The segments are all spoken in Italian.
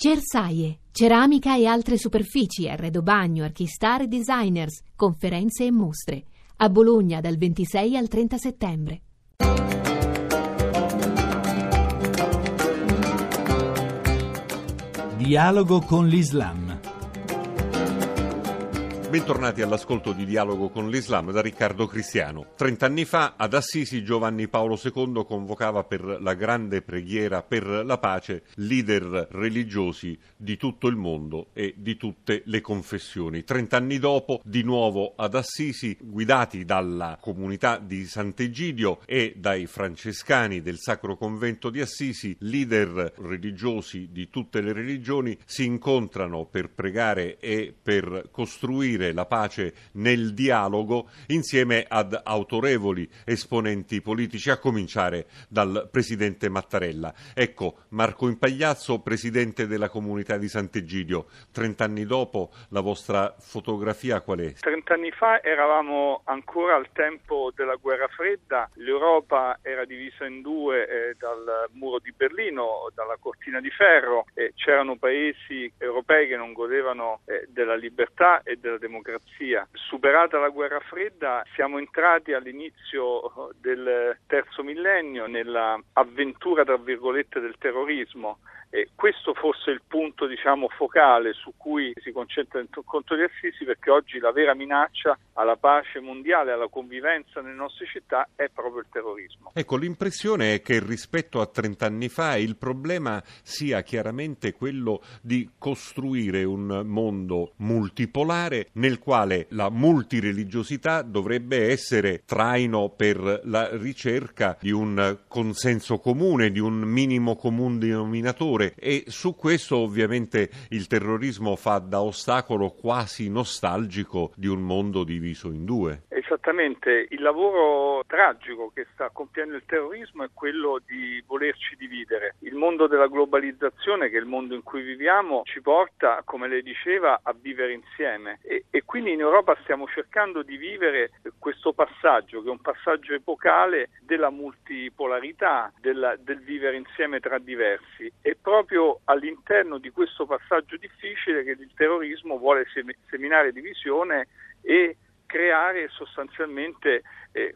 Cersaie, ceramica e altre superfici, arredo bagno, archistar e designers, conferenze e mostre. A Bologna dal 26 al 30 settembre. Dialogo con l'Islam. Bentornati all'ascolto di Dialogo con l'Islam da Riccardo Cristiano. 30 anni fa ad Assisi Giovanni Paolo II convocava per la grande preghiera per la pace leader religiosi di tutto il mondo e di tutte le confessioni. 30 anni dopo, di nuovo ad Assisi, guidati dalla comunità di Sant'Egidio e dai francescani del Sacro Convento di Assisi, leader religiosi di tutte le religioni si incontrano per pregare e per costruire la pace nel dialogo insieme ad autorevoli esponenti politici, a cominciare dal presidente Mattarella. Ecco Marco Impagliazzo, presidente della comunità di Sant'Egidio. 30 anni dopo, la vostra fotografia qual è? 30 anni fa eravamo ancora al tempo della guerra fredda, l'Europa era divisa in due dal muro di Berlino, dalla cortina di ferro, c'erano paesi europei che non godevano della libertà e della democrazia. Superata la guerra fredda, siamo entrati all'inizio del terzo millennio nella avventura tra virgolette del terrorismo, e questo fosse il punto focale su cui si concentra il Conto di Assisi, perché oggi la vera minaccia alla pace mondiale, alla convivenza nelle nostre città è proprio il terrorismo. Ecco, l'impressione è che rispetto a 30 anni fa il problema sia chiaramente quello di costruire un mondo multipolare nel quale la multireligiosità dovrebbe essere traino per la ricerca di un consenso comune, di un minimo comune denominatore. E su questo ovviamente il terrorismo fa da ostacolo quasi nostalgico di un mondo diviso in due. Esattamente, il lavoro tragico che sta compiendo il terrorismo è quello di volerci dividere. Il mondo della globalizzazione, che è il mondo in cui viviamo, ci porta, come lei diceva, a vivere insieme e quindi in Europa stiamo cercando di vivere questo passaggio, che è un passaggio epocale della multipolarità, del vivere insieme tra diversi. E proprio all'interno di questo passaggio difficile che il terrorismo vuole seminare divisione e creare sostanzialmente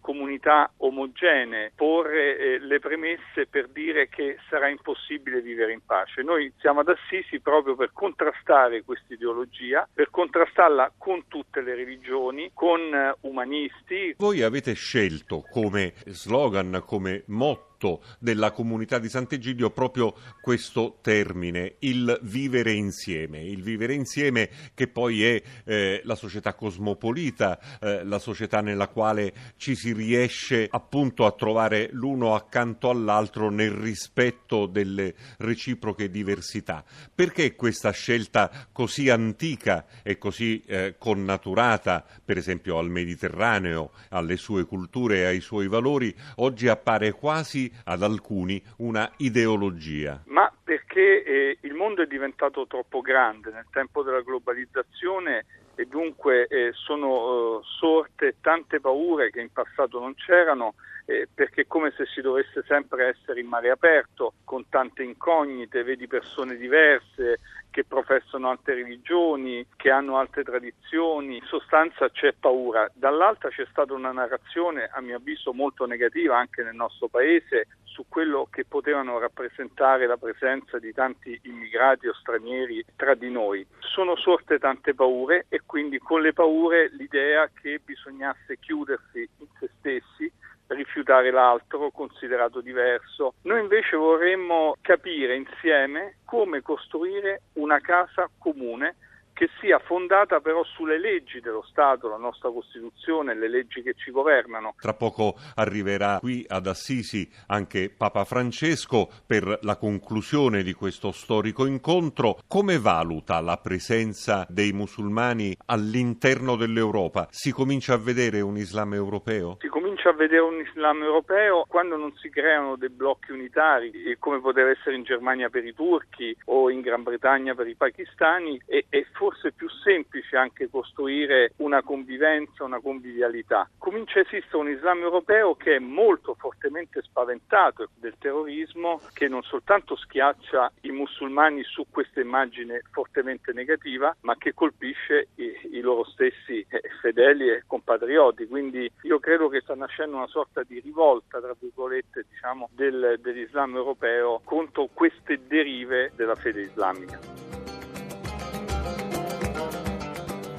comunità omogenee, porre le premesse per dire che sarà impossibile vivere in pace. Noi siamo ad Assisi proprio per contrastare questa ideologia, per contrastarla con tutte le religioni, con umanisti. Voi avete scelto come slogan, come motto della comunità di Sant'Egidio proprio questo termine, il vivere insieme che poi è la società cosmopolita, la società nella quale ci si riesce appunto a trovare l'uno accanto all'altro nel rispetto delle reciproche diversità. Perché questa scelta così antica e così connaturata, per esempio al Mediterraneo, alle sue culture e ai suoi valori, oggi appare quasi ad alcuni una ideologia? Ma perché il mondo è diventato troppo grande nel tempo della globalizzazione e dunque sono sorte tante paure che in passato non c'erano, perché è come se si dovesse sempre essere in mare aperto, con tante incognite, vedi persone diverse che professano altre religioni, che hanno altre tradizioni, in sostanza c'è paura. Dall'altra c'è stata una narrazione, a mio avviso, molto negativa anche nel nostro paese, su quello che potevano rappresentare la presenza di tanti immigrati o stranieri tra di noi. Sono sorte tante paure e quindi con le paure l'idea che bisognasse chiudersi in se stessi, rifiutare l'altro, considerato diverso. Noi invece vorremmo capire insieme come costruire una casa comune che sia fondata però sulle leggi dello Stato, la nostra Costituzione, le leggi che ci governano. Tra poco arriverà qui ad Assisi anche Papa Francesco per la conclusione di questo storico incontro. Come valuta la presenza dei musulmani all'interno dell'Europa? Si comincia a vedere un Islam europeo? Si comincia a vedere un Islam europeo quando non si creano dei blocchi unitari, come poteva essere in Germania per i turchi o in Gran Bretagna per i pakistani, e forse più semplice anche costruire una convivenza, una convivialità. Comincia a esistere un Islam europeo che è molto fortemente spaventato del terrorismo, che non soltanto schiaccia i musulmani su questa immagine fortemente negativa, ma che colpisce i loro stessi fedeli e compatrioti. Quindi io credo che sta nascendo una sorta di rivolta, tra virgolette, diciamo, dell'Islam europeo contro queste derive della fede islamica.